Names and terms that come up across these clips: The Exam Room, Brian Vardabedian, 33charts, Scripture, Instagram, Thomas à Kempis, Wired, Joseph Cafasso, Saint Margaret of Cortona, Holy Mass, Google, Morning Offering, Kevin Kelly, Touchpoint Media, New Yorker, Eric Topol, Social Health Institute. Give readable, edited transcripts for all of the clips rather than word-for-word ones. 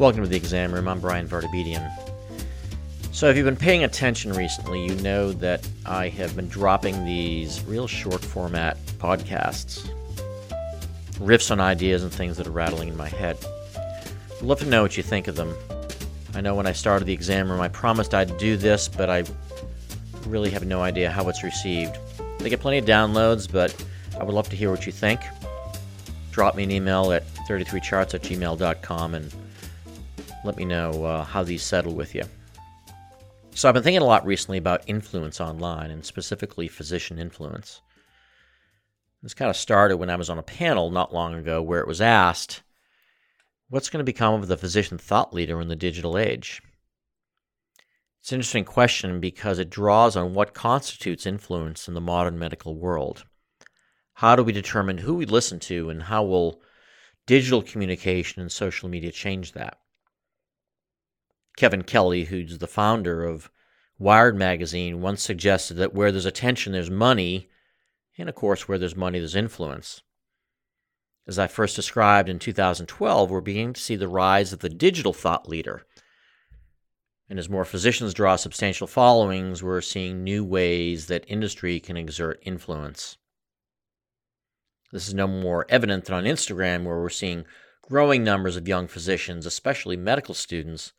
Welcome to The Exam Room. I'm Brian Vardabedian. So if you've been paying attention recently, you know that I have been dropping these real short format podcasts, riffs on ideas and things that are rattling in my head. I'd love to know what you think of them. I know when I started The Exam Room, I promised I'd do this, but I really have no idea how it's received. They get plenty of downloads, but I would love to hear what you think. Drop me an email at 33charts@gmail.com and let me know how these settle with you. So I've been thinking a lot recently about influence online, and specifically physician influence. This kind of started when I was on a panel not long ago where it was asked, what's going to become of the physician thought leader in the digital age? It's an interesting question because it draws on what constitutes influence in the modern medical world. How do we determine who we listen to, and how will digital communication and social media change that? Kevin Kelly, who's the founder of Wired magazine, once suggested that where there's attention, there's money, and of course, where there's money, there's influence. As I first described in 2012, we're beginning to see the rise of the digital thought leader. And as more physicians draw substantial followings, we're seeing new ways that industry can exert influence. This is no more evident than on Instagram, where we're seeing growing numbers of young physicians, especially medical students,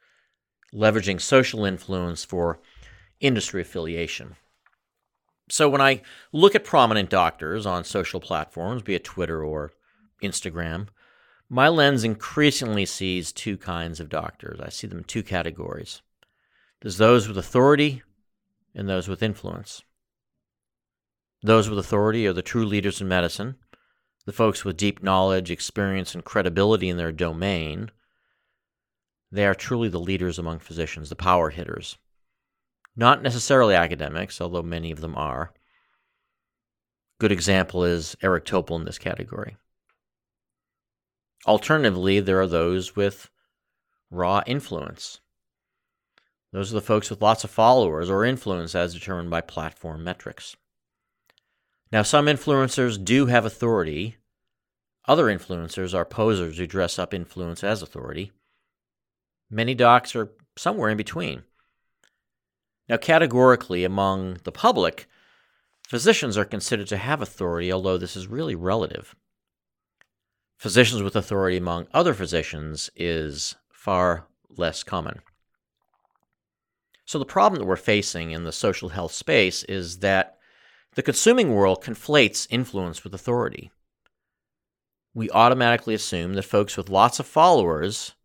leveraging social influence for industry affiliation. So when I look at prominent doctors on social platforms, be it Twitter or Instagram, my lens increasingly sees two kinds of doctors. I see them in two categories. There's those with authority and those with influence. Those with authority are the true leaders in medicine, the folks with deep knowledge, experience, and credibility in their domain. They are truly the leaders among physicians, the power hitters. Not necessarily academics, although many of them are. Good example is Eric Topol in this category. Alternatively, there are those with raw influence. Those are the folks with lots of followers or influence as determined by platform metrics. Now, some influencers do have authority. Other influencers are posers who dress up influence as authority. Many docs are somewhere in between. Now, categorically, among the public, physicians are considered to have authority, although this is really relative. Physicians with authority among other physicians is far less common. So the problem that we're facing in the social health space is that the consuming world conflates influence with authority. We automatically assume that folks with lots of followers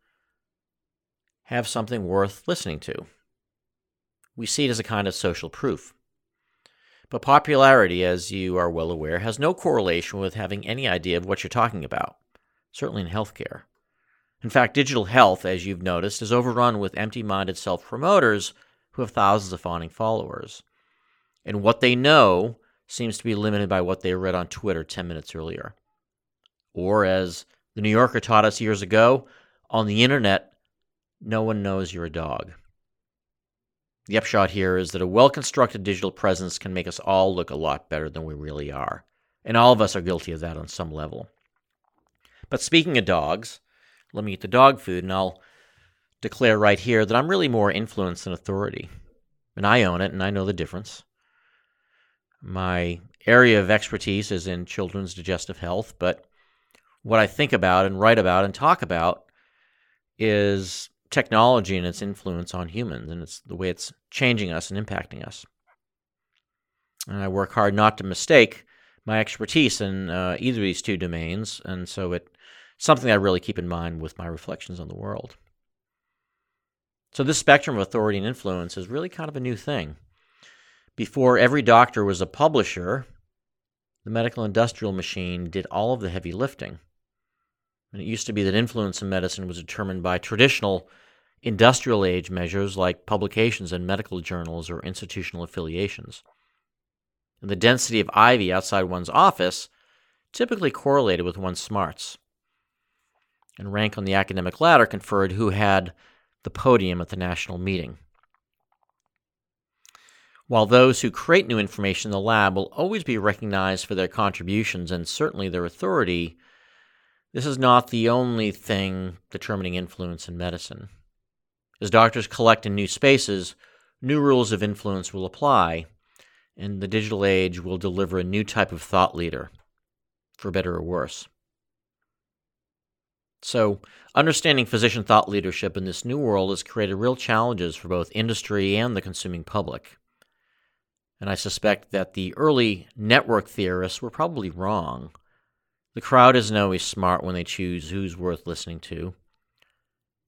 have something worth listening to. We see it as a kind of social proof. But popularity, as you are well aware, has no correlation with having any idea of what you're talking about, certainly in healthcare. In fact, digital health, as you've noticed, is overrun with empty-minded self-promoters who have thousands of fawning followers. And what they know seems to be limited by what they read on Twitter 10 minutes earlier. Or, as the New Yorker taught us years ago, on the internet, no one knows you're a dog. The upshot here is that a well-constructed digital presence can make us all look a lot better than we really are. And all of us are guilty of that on some level. But speaking of dogs, let me eat the dog food, and I'll declare right here that I'm really more influence than authority. And I own it, and I know the difference. My area of expertise is in children's digestive health, but what I think about and write about and talk about is technology and its influence on humans, and it's the way it's changing us and impacting us. And I work hard not to mistake my expertise in either of these two domains, and so it's something I really keep in mind with my reflections on the world. So this spectrum of authority and influence is really kind of a new thing. Before every doctor was a publisher, the medical industrial machine did all of the heavy lifting. And it used to be that influence in medicine was determined by traditional industrial age measures like publications in medical journals or institutional affiliations. And the density of ivy outside one's office typically correlated with one's smarts. And rank on the academic ladder conferred who had the podium at the national meeting. While those who create new information in the lab will always be recognized for their contributions and certainly their authority, This is not the only thing determining influence in medicine. As doctors collect in new spaces, new rules of influence will apply, and the digital age will deliver a new type of thought leader, for better or worse. So, understanding physician thought leadership in this new world has created real challenges for both industry and the consuming public. And I suspect that the early network theorists were probably wrong. The crowd isn't always smart when they choose who's worth listening to.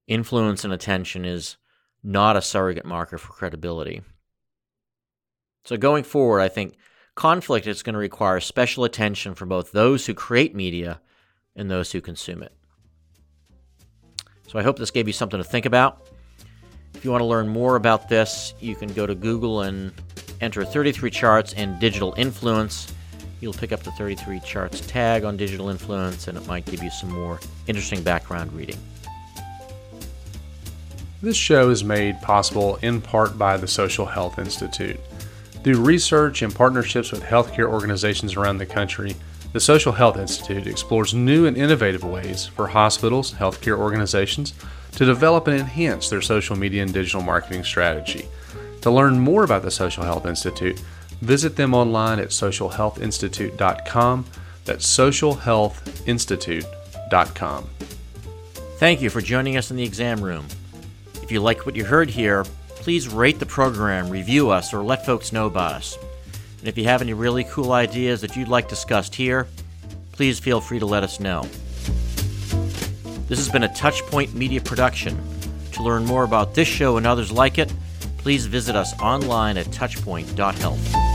Influence and attention is not a surrogate marker for credibility. So going forward, I think conflict is going to require special attention from both those who create media and those who consume it. So I hope this gave you something to think about. If you want to learn more about this, you can go to Google and enter 33 charts and digital influence. You'll pick up the 33 charts tag on digital influence, and it might give you some more interesting background reading. This show is made possible in part by the Social Health Institute. Through research and partnerships with healthcare organizations around the country, the Social Health Institute explores new and innovative ways for hospitals, healthcare organizations to develop and enhance their social media and digital marketing strategy. To learn more about the Social Health Institute, visit them online at socialhealthinstitute.com. That's socialhealthinstitute.com. Thank you for joining us in the exam room. If you like what you heard here, please rate the program, review us, or let folks know about us. And if you have any really cool ideas that you'd like discussed here, please feel free to let us know. This has been a Touchpoint Media production. To learn more about this show and others like it, please visit us online at touchpoint.health.